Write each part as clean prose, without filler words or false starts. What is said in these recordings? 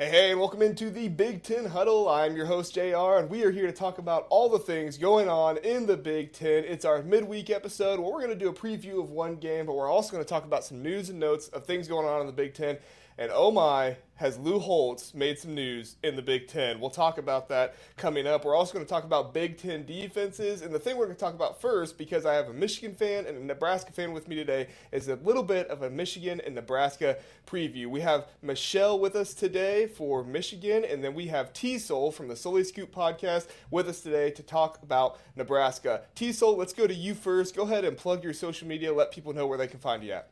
Hey, welcome into the Big Ten Huddle. I'm your host, JR, and we are here to talk about all the things going on in the Big Ten. It's our midweek episode where we're going to do a preview of one game, but we're also going to talk about some news and notes of things going on in the Big Ten. And oh my, has Lou Holtz made some news in the Big Ten. We'll talk about that coming up. We're also going to talk about Big Ten defenses. And the thing we're going to talk about first, because I have a Michigan fan and a Nebraska fan with me today, is a little bit of a Michigan and Nebraska preview. We have Michelle with us today for Michigan, and then we have T-Soul from the Sully Scoop podcast with us today to talk about Nebraska. T-Soul, let's go to you first. Go ahead and plug your social media. Let people know where they can find you at.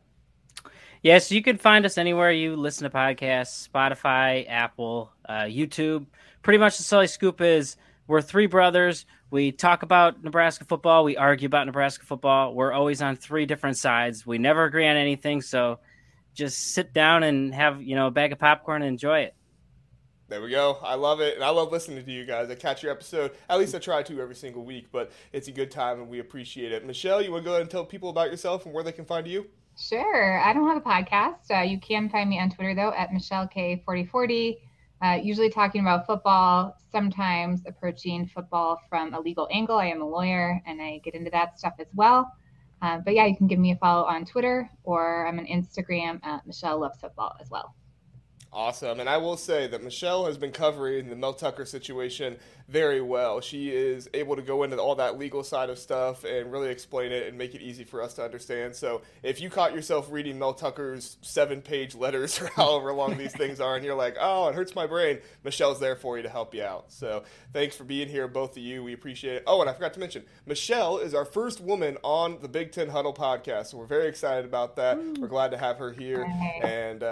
Yes, you can find us anywhere you listen to podcasts, Spotify, Apple, YouTube. Pretty much the Sully Scoop is we're three brothers. We talk about Nebraska football. We argue about Nebraska football. We're always on three different sides. We never agree on anything. So just sit down and have, you know, a bag of popcorn and enjoy it. There we go. I love it, and I love listening to you guys. I catch your episode. At least I try to every single week, but it's a good time, and we appreciate it. Michelle, you want to go ahead and tell people about yourself and where they can find you? Sure. I don't have a podcast. You can find me on Twitter, though, at MichelleK4040, usually talking about football, sometimes approaching football from a legal angle. I am a lawyer, and I get into that stuff as well. But, yeah, you can give me a follow on Twitter, or I'm on Instagram at Michelle Loves Football as well. Awesome. And I will say that Michelle has been covering the Mel Tucker situation very well. She is able to go into all that legal side of stuff and really explain it and make it easy for us to understand. So if you caught yourself reading Mel Tucker's 7-page letters or however long these things are, and you're like, oh, it hurts my brain, Michelle's there for you to help you out. So thanks for being here, both of you. We appreciate it. Oh, and I forgot to mention, Michelle is our first woman on the Big Ten Huddle podcast. So we're very excited about that. Ooh. We're glad to have her here. And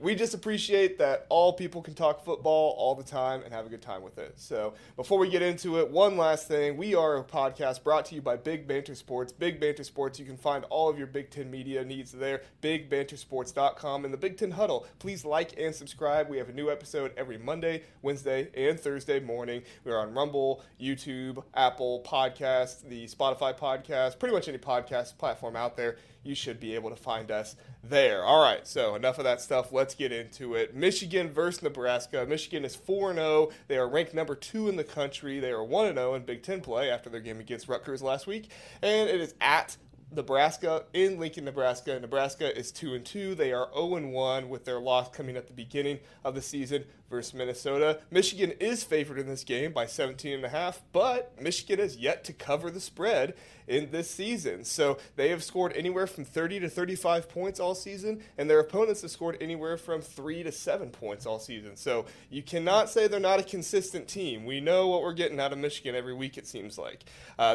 we just appreciate that all people can talk football all the time and have a good time with it. So before we get into it, one last thing. We are a podcast brought to you by Big Banter Sports. Big Banter Sports, you can find all of your Big Ten media needs there, bigbantersports.com. And the Big Ten Huddle, please like and subscribe. We have a new episode every Monday, Wednesday, and Thursday morning. We're on Rumble, YouTube, Apple Podcasts, the Spotify podcast, pretty much any podcast platform out there. You should be able to find us there. All right, so enough of that stuff. Let's get into it. Michigan versus Nebraska. Michigan is 4-0. They are ranked number 2 in the country. They are 1-0 in Big Ten play after their game against Rutgers last week. And it is at Nebraska in Lincoln, Nebraska. Nebraska is 2-2. They are 0-1 with their loss coming at the beginning of the season versus Minnesota. Michigan is favored in this game by 17.5, but Michigan has yet to cover the spread in this season. So they have scored anywhere from 30 to 35 points all season, and their opponents have scored anywhere from 3 to 7 points all season. So you cannot say they're not a consistent team. We know what we're getting out of Michigan every week, it seems like.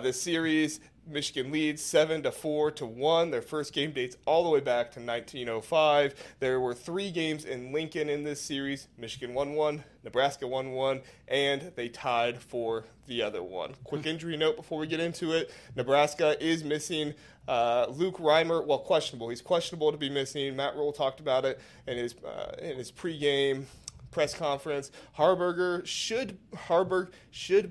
This series, Michigan leads 7-4-1. Their first game dates all the way back to 1905. There were three games in Lincoln in this series. Michigan won one, Nebraska won one, and they tied for the other one. Quick injury note before we get into it. Nebraska is missing Luke Reimer. Well, questionable. He's questionable to be missing. Matt Ruhl talked about it in his pregame press conference. Haarberg should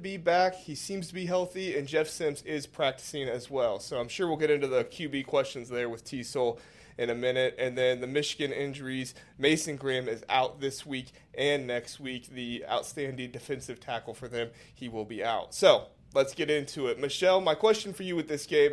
be back. He seems to be healthy, and Jeff Sims is practicing as well. So I'm sure we'll get into the QB questions there with T-Soul in a minute. And then the Michigan injuries, Mason Graham is out this week and next week. The outstanding defensive tackle for them, he will be out. So let's get into it. Michelle, my question for you with this game,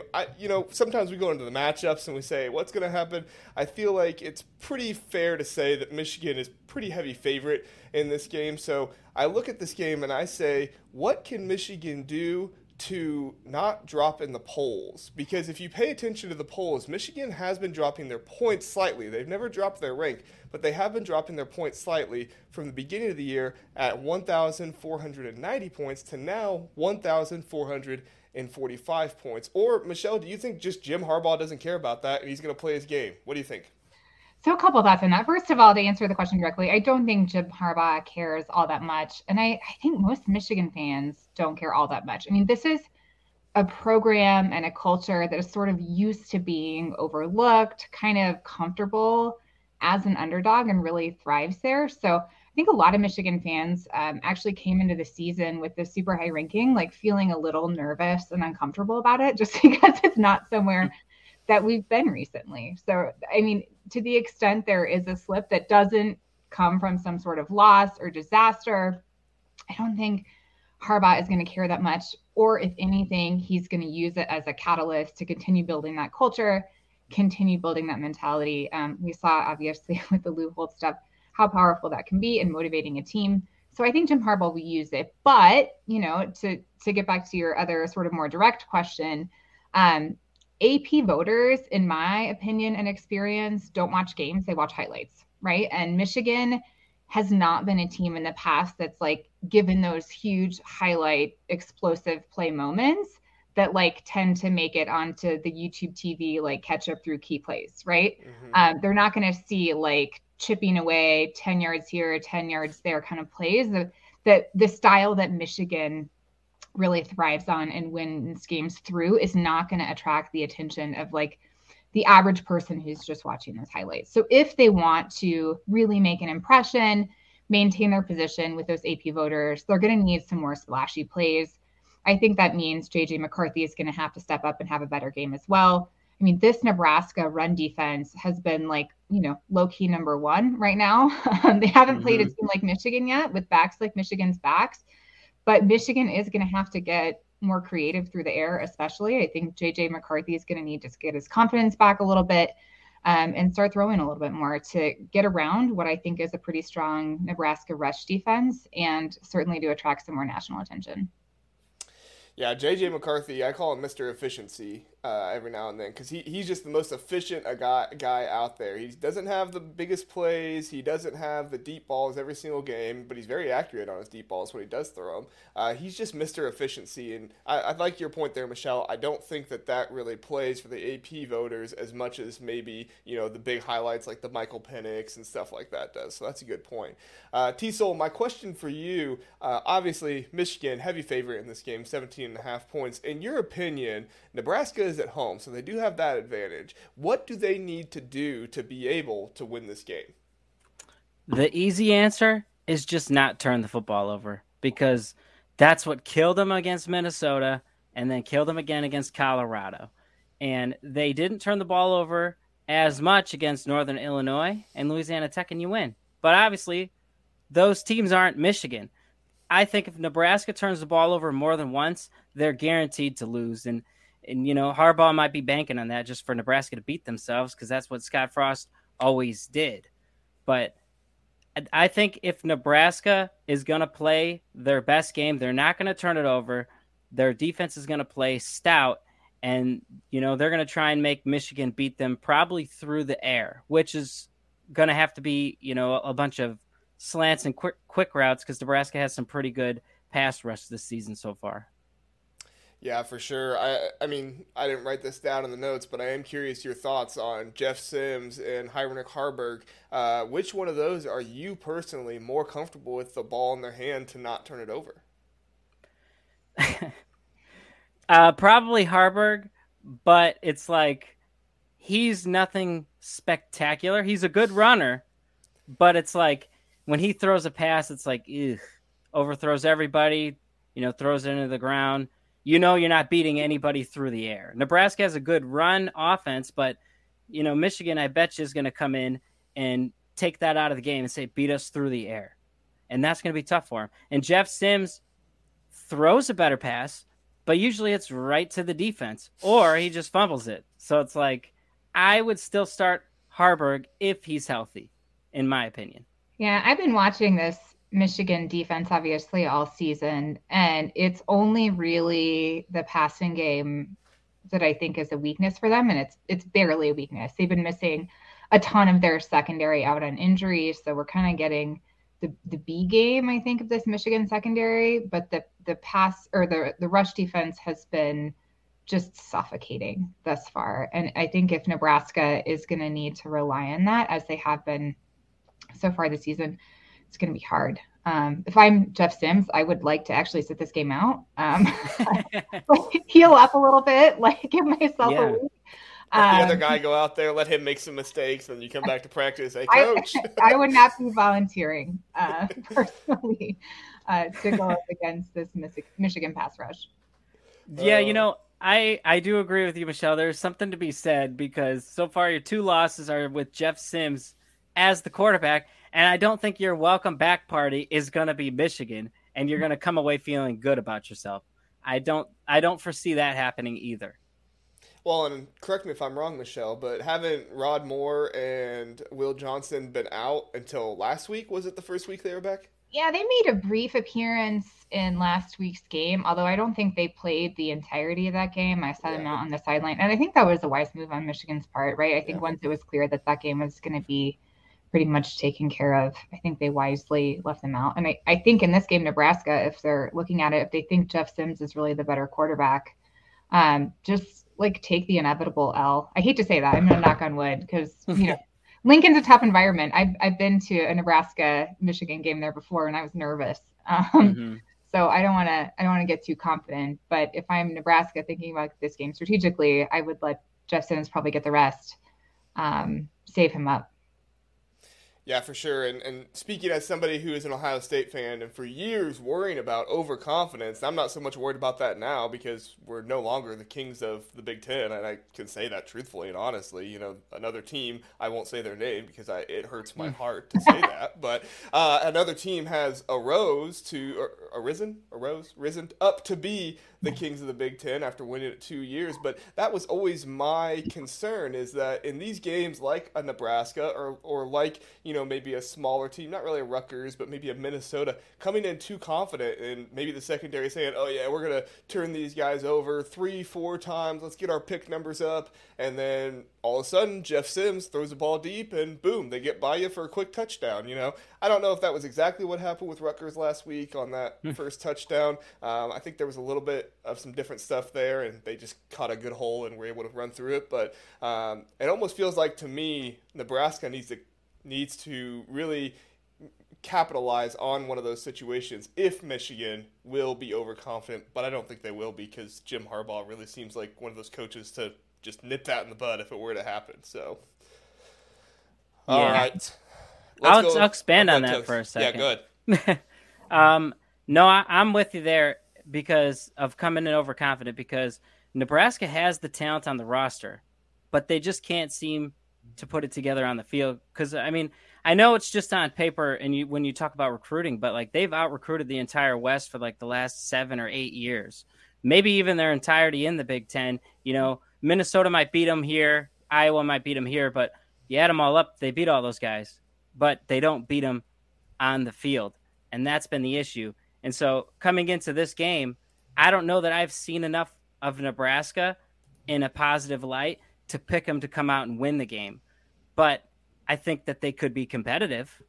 sometimes we go into the matchups and we say, what's going to happen? I feel like it's pretty fair to say that Michigan is pretty heavy favorite in this game. So I look at this game and I say, what can Michigan do to not drop in the polls? Because if you pay attention to the polls, Michigan has been dropping their points slightly. They've never dropped their rank, but they have been dropping their points slightly from the beginning of the year at 1,490 points to now 1,445 points. Or, Michelle, do you think just Jim Harbaugh doesn't care about that and he's going to play his game? What do you think? So a couple thoughts on that. First of all, to answer the question directly, I don't think Jim Harbaugh cares all that much. And I think most Michigan fans don't care all that much. I mean, this is a program and a culture that is sort of used to being overlooked, kind of comfortable as an underdog, and really thrives there. So I think a lot of Michigan fans actually came into the season with this super high ranking, like feeling a little nervous and uncomfortable about it, just because it's not somewhere that we've been recently. So, I mean, to the extent there is a slip that doesn't come from some sort of loss or disaster, I don't think Harbaugh is going to care that much, or if anything, he's going to use it as a catalyst to continue building that culture, continue building that mentality. We saw, obviously, with the Lou Holtz stuff, how powerful that can be in motivating a team. So I think Jim Harbaugh will use it. But, you know, to get back to your other sort of more direct question, AP voters, in my opinion and experience, don't watch games. They watch highlights, right? And Michigan has not been a team in the past that's like given those huge highlight explosive play moments that like tend to make it onto the YouTube TV, like catch up through key plays, right? Mm-hmm. They're not going to see like chipping away 10 yards here, 10 yards there kind of plays, the style that Michigan really thrives on and wins games through is not going to attract the attention of like the average person who's just watching those highlights. So if they want to really make an impression, maintain their position with those AP voters, they're going to need some more splashy plays. I think that means JJ McCarthy is going to have to step up and have a better game as well. I mean, this Nebraska run defense has been like, you know, low-key number one right now. They haven't played a team like Michigan yet with backs like Michigan's backs, but Michigan is going to have to get more creative through the air, especially. I think JJ McCarthy is going to need to get his confidence back a little bit and start throwing a little bit more to get around what I think is a pretty strong Nebraska rush defense and certainly to attract some more national attention. Yeah, JJ McCarthy, I call him Mr. Efficiency every now and then because he's just the most efficient guy out there. He doesn't have the biggest plays. He doesn't have the deep balls every single game, but he's very accurate on his deep balls when he does throw them. He's just Mr. Efficiency, and I like your point there, Michelle. I don't think that really plays for the AP voters as much as maybe, you know, the big highlights like the Michael Penix and stuff like that does, so that's a good point. T-Soul, my question for you, obviously Michigan, heavy favorite in this game, 17.5 points. In your opinion, Nebraska is at home, so they do have that advantage. What do they need to do to be able to win this game? The easy answer is just not turn the football over, because that's what killed them against Minnesota and then killed them again against Colorado. And they didn't turn the ball over as much against Northern Illinois and Louisiana Tech, and you win. But obviously, those teams aren't Michigan. I think if Nebraska turns the ball over more than once, they're guaranteed to lose. And you know, Harbaugh might be banking on that just for Nebraska to beat themselves, because that's what Scott Frost always did. But I think if Nebraska is going to play their best game, they're not going to turn it over. Their defense is going to play stout. And, you know, they're going to try and make Michigan beat them probably through the air, which is going to have to be, you know, a bunch of slants and quick routes, because Nebraska has some pretty good pass rush this season so far. Yeah, for sure. I mean, I didn't write this down in the notes, but I am curious your thoughts on Jeff Sims and Heinrich Haarberg. Which one of those are you personally more comfortable with the ball in their hand to not turn it over? Probably Haarberg, but it's like he's nothing spectacular. He's a good runner, but it's like when he throws a pass, it's like, ugh, overthrows everybody, you know, throws it into the ground. You know you're not beating anybody through the air. Nebraska has a good run offense, but, you know, Michigan, I bet you, is going to come in and take that out of the game and say, beat us through the air. And that's going to be tough for him. And Jeff Sims throws a better pass, but usually it's right to the defense, or he just fumbles it. So it's like, I would still start Haarberg if he's healthy, in my opinion. Yeah, I've been watching this Michigan defense obviously all season, and it's only really the passing game that I think is a weakness for them, and it's barely a weakness. They've been missing a ton of their secondary out on injuries, so we're kind of getting the B game, I think, of this Michigan secondary, but the pass or the rush defense has been just suffocating thus far, and I think if Nebraska is going to need to rely on that as they have been so far this season, it's going to be hard. If I'm Jeff Sims, I would like to actually sit this game out, heal up a little bit, like give myself a week. Let the other guy go out there, let him make some mistakes, and you come back to practice. Hey, coach. I would not be volunteering personally to go up against this Michigan pass rush. Yeah, you know, I do agree with you, Michelle. There's something to be said, because so far your two losses are with Jeff Sims as the quarterback. And I don't think your welcome back party is going to be Michigan, and you're going to come away feeling good about yourself. I don't foresee that happening either. Well, and correct me if I'm wrong, Michelle, but haven't Rod Moore and Will Johnson been out until last week? Was it the first week they were back? Yeah, they made a brief appearance in last week's game, although I don't think they played the entirety of that game. I saw them out on the sideline, and I think that was a wise move on Michigan's part, right? I think once it was clear that that game was going to be pretty much taken care of, I think they wisely left them out. And I think in this game, Nebraska, if they're looking at it, if they think Jeff Sims is really the better quarterback, just like take the inevitable L. I hate to say that. I'm going to knock on wood because, you know, Lincoln's a tough environment. I've been to a Nebraska-Michigan game there before, and I was nervous. So I don't want to get too confident. But if I'm Nebraska thinking about this game strategically, I would let Jeff Sims probably get the rest, save him up. Yeah, for sure. And speaking as somebody who is an Ohio State fan and for years worrying about overconfidence, I'm not so much worried about that now because we're no longer the kings of the Big Ten, and I can say that truthfully and honestly. You know, another team, I won't say their name because it hurts my heart to say that, but another team has risen up to be the kings of the Big Ten after winning it 2 years. But that was always my concern, is that in these games like a Nebraska or like, you know, maybe a smaller team, not really a Rutgers, but maybe a Minnesota, coming in too confident and maybe the secondary saying, oh yeah, we're going to turn these guys over 3-4 times. Let's get our pick numbers up. And then all of a sudden Jeff Sims throws the ball deep and boom, they get by you for a quick touchdown. You know, I don't know if that was exactly what happened with Rutgers last week on that first touchdown. I think there was a little bit of some different stuff there and they just caught a good hole and were able to run through it. But it almost feels like to me, Nebraska needs to really capitalize on one of those situations if Michigan will be overconfident, but I don't think they will because Jim Harbaugh really seems like one of those coaches to just nip that in the bud if it were to happen. So, all right. I'll expand on that for a second. Yeah, go ahead. No, I'm with you there because of coming in overconfident, because Nebraska has the talent on the roster, but they just can't seem to put it together on the field. Because I mean, I know it's just on paper and when you talk about recruiting, but like they've out recruited the entire West for like the last 7 or 8 years, maybe even their entirety in the Big Ten. You know, Minnesota might beat them here, Iowa might beat them here, but you add them all up, they beat all those guys, but they don't beat them on the field. And that's been the issue. And so coming into this game, I don't know that I've seen enough of Nebraska in a positive light to pick them to come out and win the game. But I think that they could be competitive.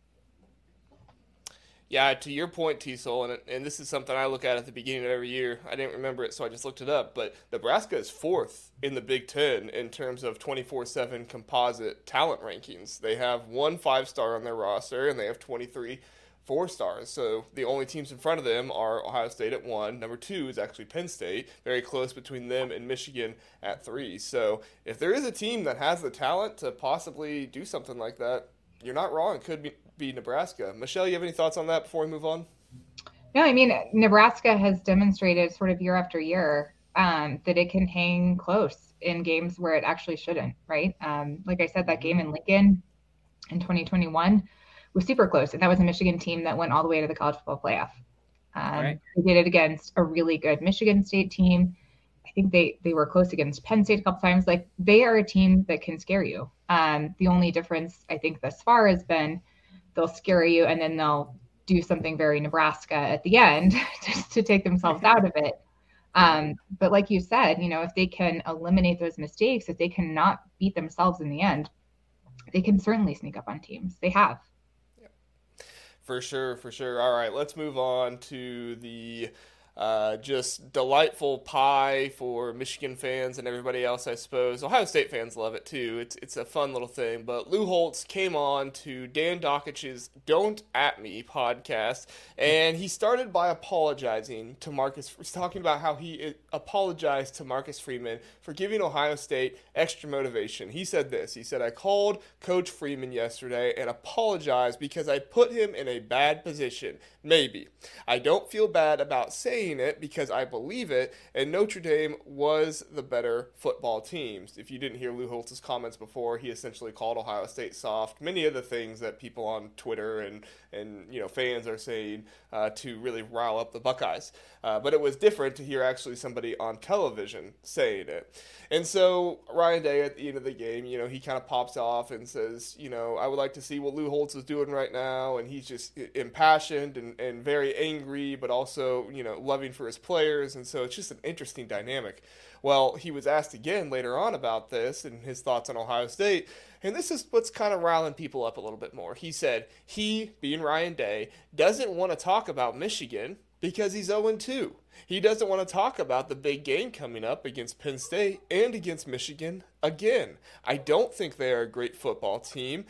Yeah, to your point, T-Soul, and this is something I look at the beginning of every year. I didn't remember it, so I just looked it up. But Nebraska is fourth in the Big Ten in terms of 24/7 composite talent rankings. They have 1 5-star on their roster, and they have 23 4-stars. So the only teams in front of them are Ohio State at 1. Number 2 is actually Penn State, very close between them and Michigan at 3. So if there is a team that has the talent to possibly do something like that, you're not wrong. It could be Nebraska. Michelle, you have any thoughts on that before we move on? No, I mean, Nebraska has demonstrated sort of year after year that it can hang close in games where it actually shouldn't, right? Like I said, that game in Lincoln in 2021 was super close, and that was a Michigan team that went all the way to the college football playoff. They did it against a really good Michigan State team. I think they were close against Penn State a couple times. Like, they are a team that can scare you. The only difference I think thus far has been they'll scare you and then they'll do something very Nebraska at the end just to take themselves out of it. But like you said, you know, if they can eliminate those mistakes, if they cannot beat themselves in the end, they can certainly sneak up on teams. They have. For sure. All right, let's move on to the just delightful pie for Michigan fans and everybody else, I suppose. Ohio State fans love it, too. It's a fun little thing. But Lou Holtz came on to Dan Dockich's Don't At Me podcast, and he started by apologizing to Marcus. He's talking about how he apologized to Marcus Freeman for giving Ohio State extra motivation. He said this. He said, I called Coach Freeman yesterday and apologized because I put him in a bad position. Maybe. I don't feel bad about saying saying it because I believe it, and Notre Dame was the better football team. If you didn't hear Lou Holtz's comments before, he essentially called Ohio State soft. Many of the things that people on Twitter and you know fans are saying to really rile up the Buckeyes. But it was different to hear actually somebody on television saying it. And so Ryan Day at the end of the game, you know, he kind of pops off and says, you know, I would like to see what Lou Holtz is doing right now. And he's just impassioned and very angry, but also, you know, loving for his players. And so it's just an interesting dynamic. Well, he was asked again later on about this and his thoughts on Ohio State, and this is what's kind of riling people up a little bit more. He said he, being Ryan Day, doesn't want to talk about Michigan because he's 0-2. He doesn't want to talk about the big game coming up against Penn State and against Michigan again. I don't think they are a great football team.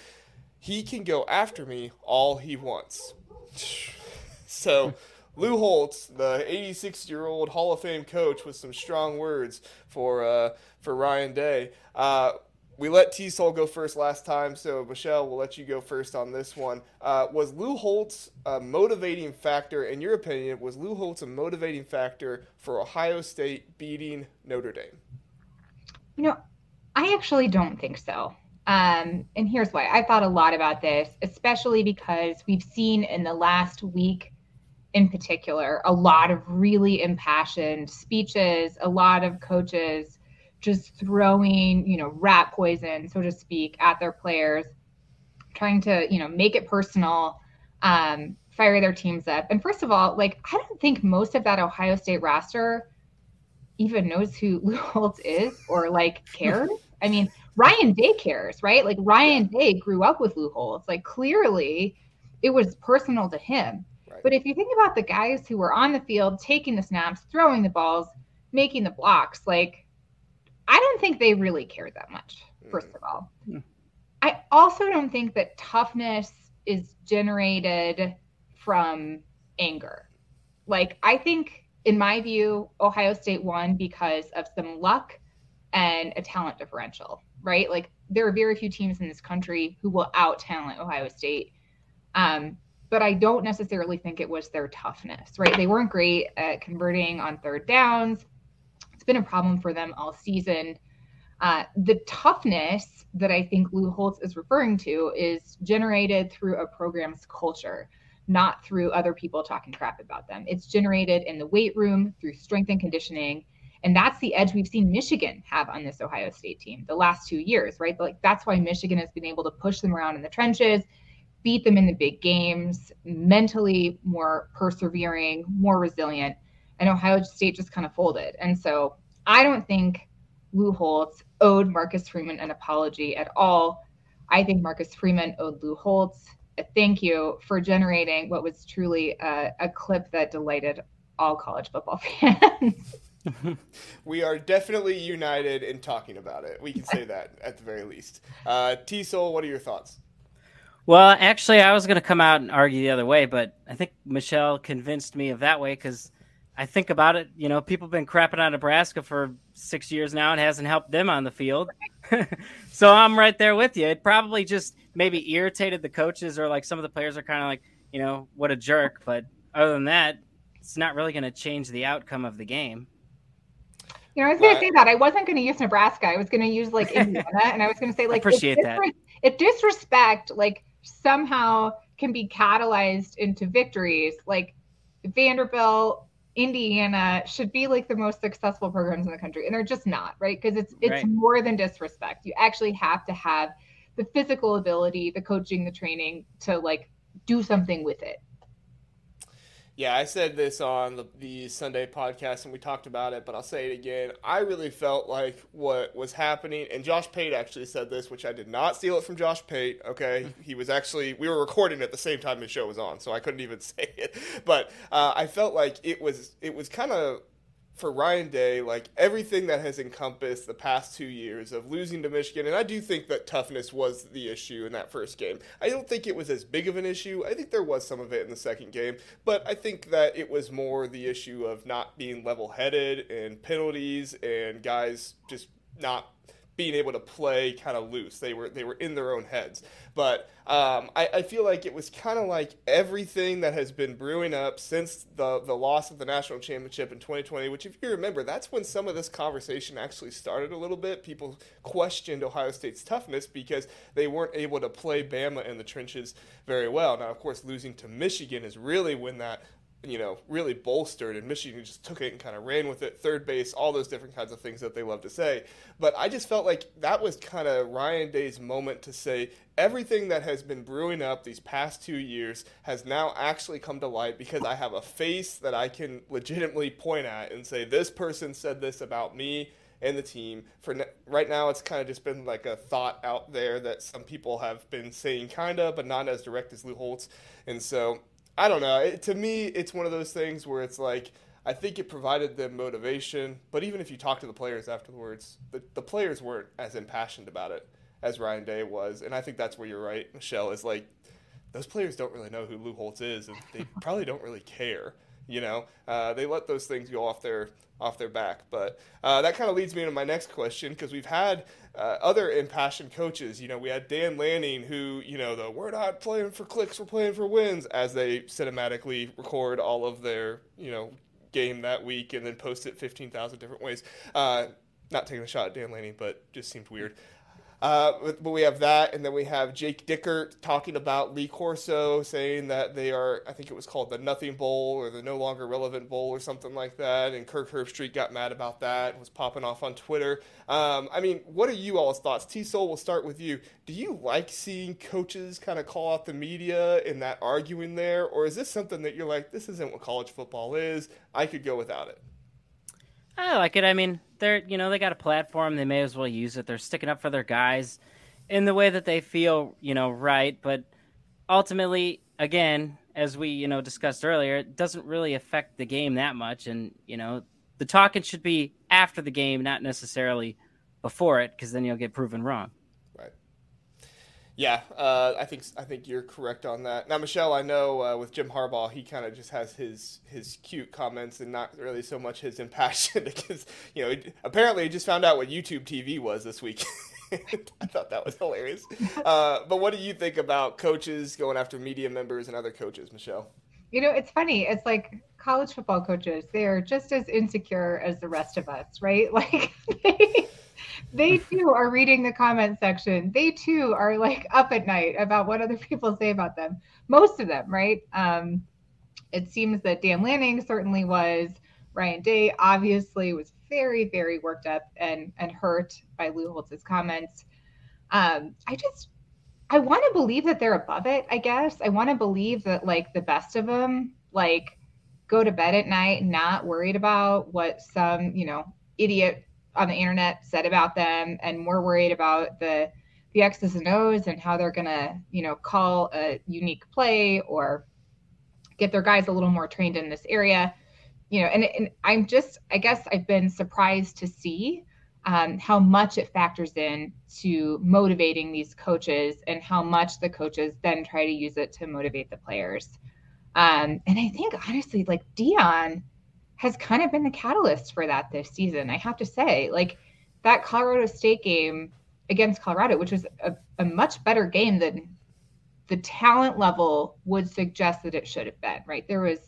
He can go after me all he wants. So Lou Holtz, the 86-year-old Hall of Fame coach, with some strong words for Ryan Day. We let T-Soul go first last time, so Michelle, we'll let you go first on this one. Was Lou Holtz a motivating factor, in your opinion, was Lou Holtz a motivating factor for Ohio State beating Notre Dame? You know, I actually don't think so. And here's why. I thought a lot about this, especially because we've seen in the last week in particular, a lot of really impassioned speeches, a lot of coaches just throwing, you know, rat poison, so to speak, at their players, trying to, you know, make it personal, fire their teams up. And first of all, like, I don't think most of that Ohio State roster even knows who Lou Holtz is or, like, cares. I mean, Ryan Day cares, right? Like, Ryan Day grew up with Lou Holtz. Like, clearly it was personal to him. But if you think about the guys who were on the field, taking the snaps, throwing the balls, making the blocks, like, I don't think they really cared that much, first of all. I also don't think that toughness is generated from anger. Like, I think, in my view, Ohio State won because of some luck and a talent differential, right? Like, there are very few teams in this country who will out-talent Ohio State. But I don't necessarily think it was their toughness, right? They weren't great at converting on third downs. It's been a problem for them all season. The toughness that I think Lou Holtz is referring to is generated through a program's culture, not through other people talking crap about them. It's generated in the weight room through strength and conditioning. And that's the edge we've seen Michigan have on this Ohio State team the last 2 years, right? Like, that's why Michigan has been able to push them around in the trenches, beat them in the big games, mentally more persevering, more resilient, and Ohio State just kind of folded. And so I don't think Lou Holtz owed Marcus Freeman an apology at all. I think Marcus Freeman owed Lou Holtz a thank you for generating what was truly a clip that delighted all college football fans. We are definitely united in talking about it. We can say that at the very least. T-Soul, what are your thoughts? Well, actually, I was going to come out and argue the other way, but I think Michelle convinced me of that way because I think about it. You know, people have been crapping on Nebraska for 6 years now. It hasn't helped them on the field. So I'm right there with you. It probably just maybe irritated the coaches, or like some of the players are kind of like, you know, what a jerk. But other than that, it's not really going to change the outcome of the game. You know, I was going to say that. I wasn't going to use Nebraska. I was going to use like Indiana, and I was going to say like if disrespect like somehow can be catalyzed into victories, like Vanderbilt, Indiana should be like the most successful programs in the country, and they're just not, right? Because it's right. More than disrespect. You actually have to have the physical ability, the coaching, the training to like do something with it. Yeah, I said this on the Sunday podcast and we talked about it, but I'll say it again. I really felt like what was happening, and Josh Pate actually said this, which I did not steal it from Josh Pate, okay? He was actually, we were recording at the same time his show was on, so I couldn't even say it. But I felt like it was kind of, for Ryan Day, like everything that has encompassed the past 2 years of losing to Michigan, and I do think that toughness was the issue in that first game. I don't think it was as big of an issue. I think there was some of it in the second game, but I think that it was more the issue of not being level-headed and penalties and guys just not being able to play kind of loose. They were in their own heads. But I feel like it was kind of like everything that has been brewing up since the loss of the national championship in 2020, which, if you remember, that's when some of this conversation actually started a little bit. People questioned Ohio State's toughness because they weren't able to play Bama in the trenches very well. Now, of course, losing to Michigan is really when that really bolstered, and Michigan just took it and kind of ran with it, third base, all those different kinds of things that they love to say. But I just felt like that was kind of Ryan Day's moment to say everything that has been brewing up these past 2 years has now actually come to light, because I have a face that I can legitimately point at and say, this person said this about me and the team. Right now, it's kind of just been like a thought out there that some people have been saying kind of, but not as direct as Lou Holtz. And so I don't know. To me, it's one of those things where it's like, I think it provided them motivation, but even if you talk to the players afterwards, the players weren't as impassioned about it as Ryan Day was, and I think that's where you're right, Michelle, is like, those players don't really know who Lou Holtz is, and they probably don't really care, They let those things go off their back. But that kind of leads me into my next question, because we've had other impassioned coaches. We had Dan Lanning, who, we're not playing for clicks, we're playing for wins, as they cinematically record all of their, game that week and then post it 15,000 different ways. Not taking a shot at Dan Lanning, but just seemed weird. But we have that, and then we have Jake Dickert talking about Lee Corso, saying that they are, I think it was called the Nothing Bowl or the No Longer Relevant Bowl or something like that, and Kirk Herbstreit got mad about that and was popping off on Twitter. What are you all's thoughts? T-Soul, we'll start with you. Do you like seeing coaches kind of call out the media and that arguing there, or is this something that you're like, this isn't what college football is, I could go without it? I like it. I mean, they got a platform. They may as well use it. They're sticking up for their guys in the way that they feel, right. But ultimately, again, as we, discussed earlier, it doesn't really affect the game that much. And, the talking should be after the game, not necessarily before it, because then you'll get proven wrong. Yeah, I think you're correct on that. Now, Michelle, I know with Jim Harbaugh, he kind of just has his cute comments and not really so much his impassioned. Because apparently he just found out what YouTube TV was this week. I thought that was hilarious. But what do you think about coaches going after media members and other coaches, Michelle? It's funny. It's like college football coaches; they are just as insecure as the rest of us, right? Like. They too are reading the comment section. They too are like up at night about what other people say about them. Most of them, right? It seems that Dan Lanning certainly was. Ryan Day obviously was very, very worked up and hurt by Lou Holtz's comments. I want to believe that they're above it, I guess. I want to believe that like the best of them, like go to bed at night, not worried about what some, idiot on the internet said about them, and more worried about the X's and O's and how they're gonna call a unique play or get their guys a little more trained in this area, and I'm just, I guess I've been surprised to see how much it factors in to motivating these coaches and how much the coaches then try to use it to motivate the players, and I think honestly like Dion has kind of been the catalyst for that this season. I have to say, like that Colorado State game against Colorado, which was a much better game than the talent level would suggest that it should have been, right? There was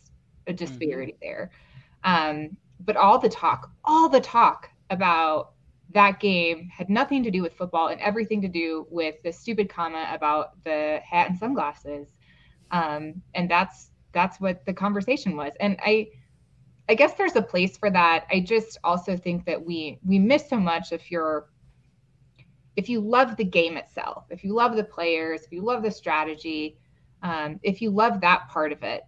a disparity there. But all the talk about that game had nothing to do with football and everything to do with the stupid comment about the hat and sunglasses. And that's what the conversation was. And I guess there's a place for that. I just also think that we miss so much if you love the game itself, if you love the players, if you love the strategy, if you love that part of it,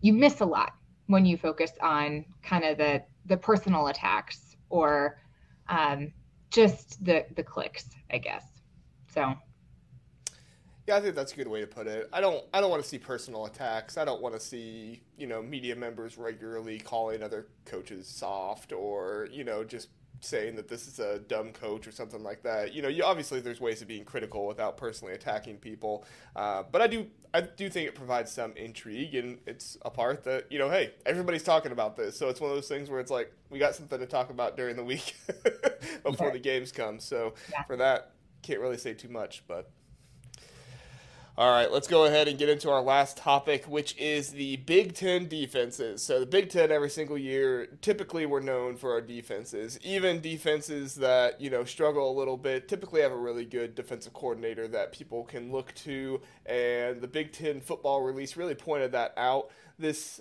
you miss a lot when you focus on kind of the personal attacks or just the clicks, I guess. So. Yeah, I think that's a good way to put it. I don't want to see personal attacks. I don't want to see, media members regularly calling other coaches soft or, just saying that this is a dumb coach or something like that. You know, you, obviously there's ways of being critical without personally attacking people. But I do think it provides some intrigue, and it's a part that, you know, hey, everybody's talking about this. So it's one of those things where it's like, we got something to talk about during the week before the games come. So for that, can't really say too much, but. All right, let's go ahead and get into our last topic, which is the Big Ten defenses. So the Big Ten every single year, typically we're known for our defenses. Even defenses that, you know, struggle a little bit typically have a really good defensive coordinator that people can look to. And the Big Ten football release really pointed that out this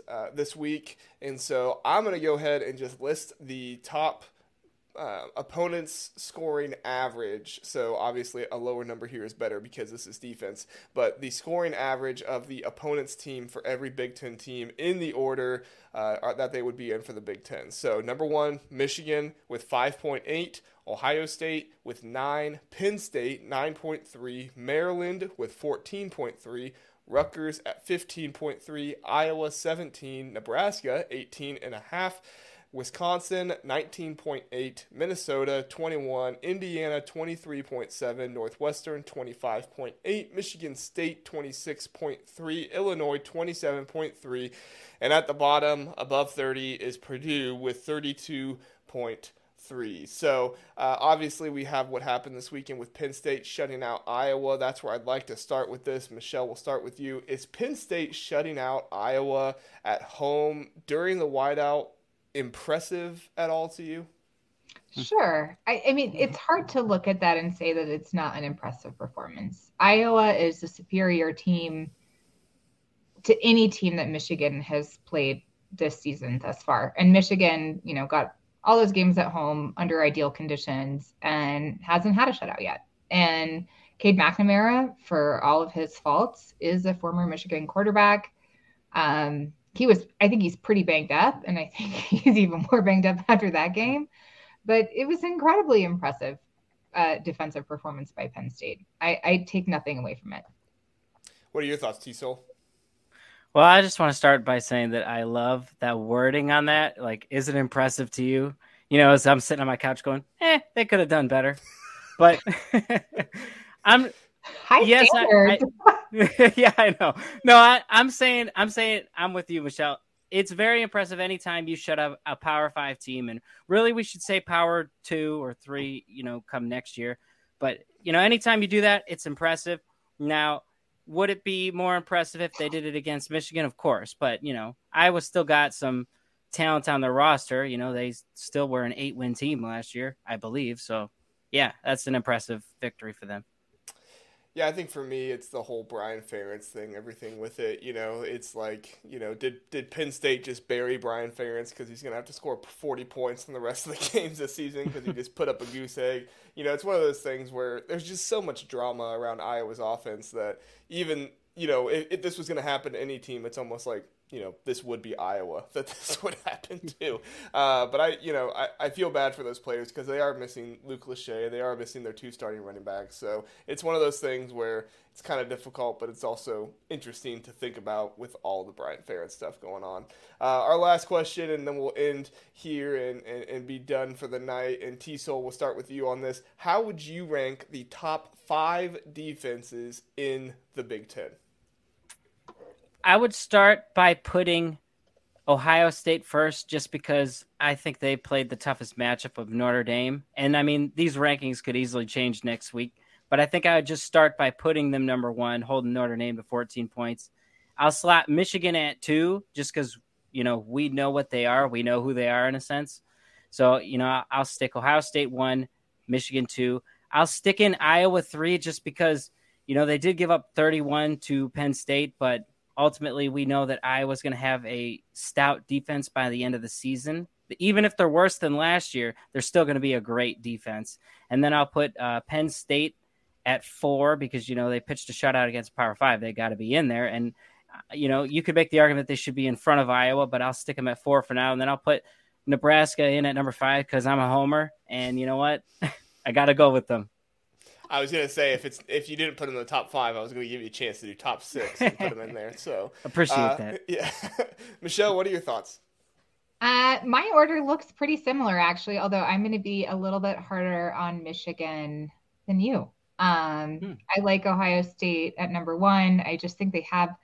week. And so I'm going to go ahead and just list the top opponents' scoring average. So obviously a lower number here is better because this is defense, but the scoring average of the opponent's team for every Big Ten team in the order that they would be in for the Big Ten. So number one, Michigan with 5.8, Ohio State with 9, Penn State 9.3, Maryland with 14.3, Rutgers at 15.3, Iowa 17, Nebraska 18.5, Wisconsin, 19.8, Minnesota, 21, Indiana, 23.7, Northwestern, 25.8, Michigan State, 26.3, Illinois, 27.3, and at the bottom, above 30, is Purdue with 32.3. So, obviously, we have what happened this weekend with Penn State shutting out Iowa. That's where I'd like to start with this. Michelle, we'll start with you. Is Penn State shutting out Iowa at home during the whiteout impressive at all to you? Sure. I mean, it's hard to look at that and say that it's not an impressive performance. Iowa is a superior team to any team that Michigan has played this season thus far. And Michigan, you know, got all those games at home under ideal conditions and hasn't had a shutout yet. And Cade McNamara, for all of his faults, is a former Michigan quarterback. I think he's pretty banged up, and I think he's even more banged up after that game. But it was incredibly impressive defensive performance by Penn State. I take nothing away from it. What are your thoughts, T-Soul? Well, I just want to start by saying that I love that wording on that. Like, is it impressive to you? You know, as I'm sitting on my couch going, they could have done better. But yeah, I know. No, I'm saying I'm with you, Michelle. It's very impressive anytime you shut up a Power 5 team, and really we should say Power 2 or 3, you know, come next year. But, you know, anytime you do that, it's impressive. Now, would it be more impressive if they did it against Michigan? Of course. But, you know, Iowa still got some talent on their roster. You know, they still were an 8-win team last year, I believe. So, yeah, that's an impressive victory for them. Yeah, I think for me, it's the whole Brian Ferentz thing, everything with it. You know, it's like, you know, did Penn State just bury Brian Ferentz because he's going to have to score 40 points in the rest of the games this season because he just put up a goose egg? You know, it's one of those things where there's just so much drama around Iowa's offense that even, you know, if this was going to happen to any team, it's almost like, you know, this would be Iowa that this would happen to. But I feel bad for those players because they are missing Luke Lachey. They are missing their 2 starting running backs. So it's one of those things where it's kind of difficult, but it's also interesting to think about with all the Brian Ferentz stuff going on. Our last question, and then we'll end here and be done for the night. And T-Soul, we'll start with you on this. How would you rank the top 5 defenses in the Big Ten? I would start by putting Ohio State first just because I think they played the toughest matchup of Notre Dame. And, I mean, these rankings could easily change next week. But I think I would just start by putting them number 1, holding Notre Dame to 14 points. I'll slot Michigan at 2 just because, you know, we know what they are. We know who they are in a sense. So, you know, I'll stick Ohio State 1, Michigan 2. I'll stick in Iowa 3 just because, you know, they did give up 31 to Penn State, but – ultimately, we know that Iowa's going to have a stout defense by the end of the season. Even if they're worse than last year, they're still going to be a great defense. And then I'll put Penn State at 4 because, you know, they pitched a shutout against Power 5. They got to be in there. And, you know, you could make the argument they should be in front of Iowa, but I'll stick them at 4 for now. And then I'll put Nebraska in at number 5 because I'm a homer. And you know what? I got to go with them. I was gonna say if you didn't put them in the top 5, I was gonna give you a chance to do top 6 and put them in there. So appreciate that. Yeah, Michelle, what are your thoughts? My order looks pretty similar, actually, although I'm going to be a little bit harder on Michigan than you. I like Ohio State at number one. I just think they have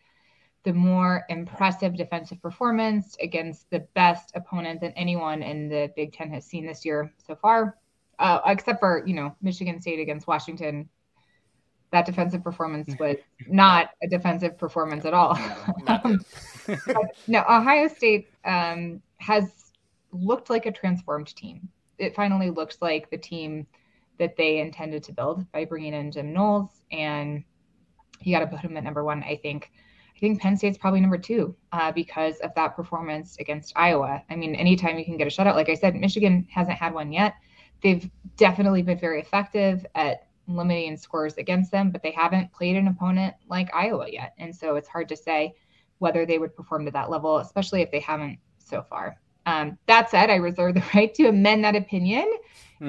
the more impressive defensive performance against the best opponent that anyone in the Big Ten has seen this year so far, except for, you know, Michigan State against Washington. That defensive performance was not a defensive performance at all. Ohio State has looked like a transformed team. It finally looks like the team that they intended to build by bringing in Jim Knowles, and you got to put him at number one, I think. I think Penn State's probably number two because of that performance against Iowa. I mean, anytime you can get a shutout, like I said, Michigan hasn't had one yet. They've definitely been very effective at limiting scores against them, but they haven't played an opponent like Iowa yet. And so it's hard to say whether they would perform to that level, especially if they haven't so far. That said, I reserve the right to amend that opinion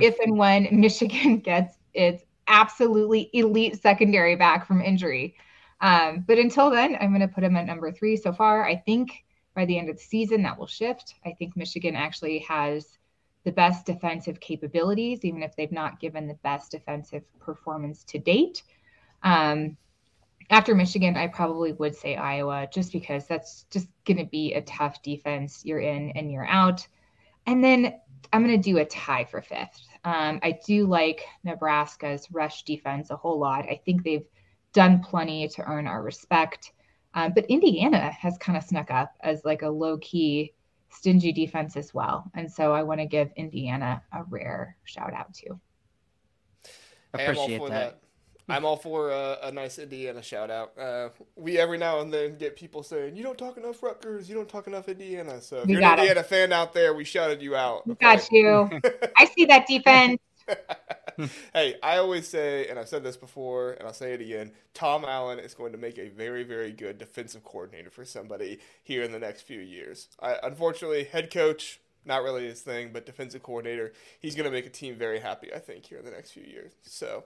if and when Michigan gets its absolutely elite secondary back from injury. But until then, I'm going to put them at number three so far. I think by the end of the season, that will shift. I think Michigan actually has the best defensive capabilities, even if they've not given the best defensive performance to date. After Michigan, I probably would say Iowa, just because that's just going to be a tough defense year in and year out. And then I'm going to do a tie for fifth. I do like Nebraska's rush defense a whole lot. I think they've done plenty to earn our respect. But Indiana has kind of snuck up as like a low-key stingy defense as well. And so I want to give Indiana a rare shout out to. Appreciate that. I'm all for a nice Indiana shout out. We every now and then get people saying, you don't talk enough Rutgers. You don't talk enough Indiana. So if you're an Indiana fan out there, we shouted you out. We got you. I see that defense. Hey, I always say, and I've said this before, and I'll say it again, Tom Allen is going to make a very, very good defensive coordinator for somebody here in the next few years. Unfortunately, head coach, not really his thing, but defensive coordinator, he's going to make a team very happy, I think, here in the next few years. So,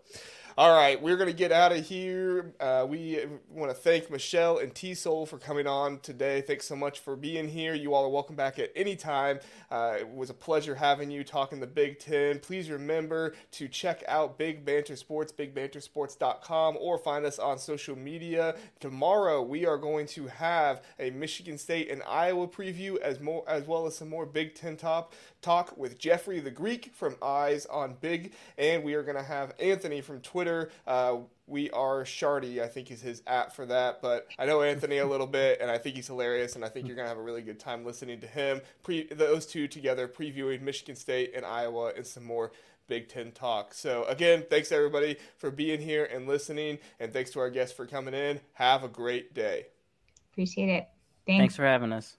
all right, we're going to get out of here. We want to thank Michelle and T-Soul for coming on today. Thanks so much for being here. You all are welcome back at any time. It was a pleasure having you talking the Big Ten. Please remember to check out Big Banter Sports, bigbantersports.com, or find us on social media. Tomorrow we are going to have a Michigan State and Iowa preview as well as some more Big Ten talk with Jeffrey the Greek from Eyes on Big, and we are going to have Anthony from Twitter. We are Shardy, I think is his app for that, but I know Anthony a little bit, and I think he's hilarious, and I think you're going to have a really good time listening to him. Those two together previewing Michigan State and Iowa and some more Big Ten talk. So again, thanks everybody for being here and listening, and thanks to our guests for coming in. Have a great day. Appreciate it. Thanks for having us.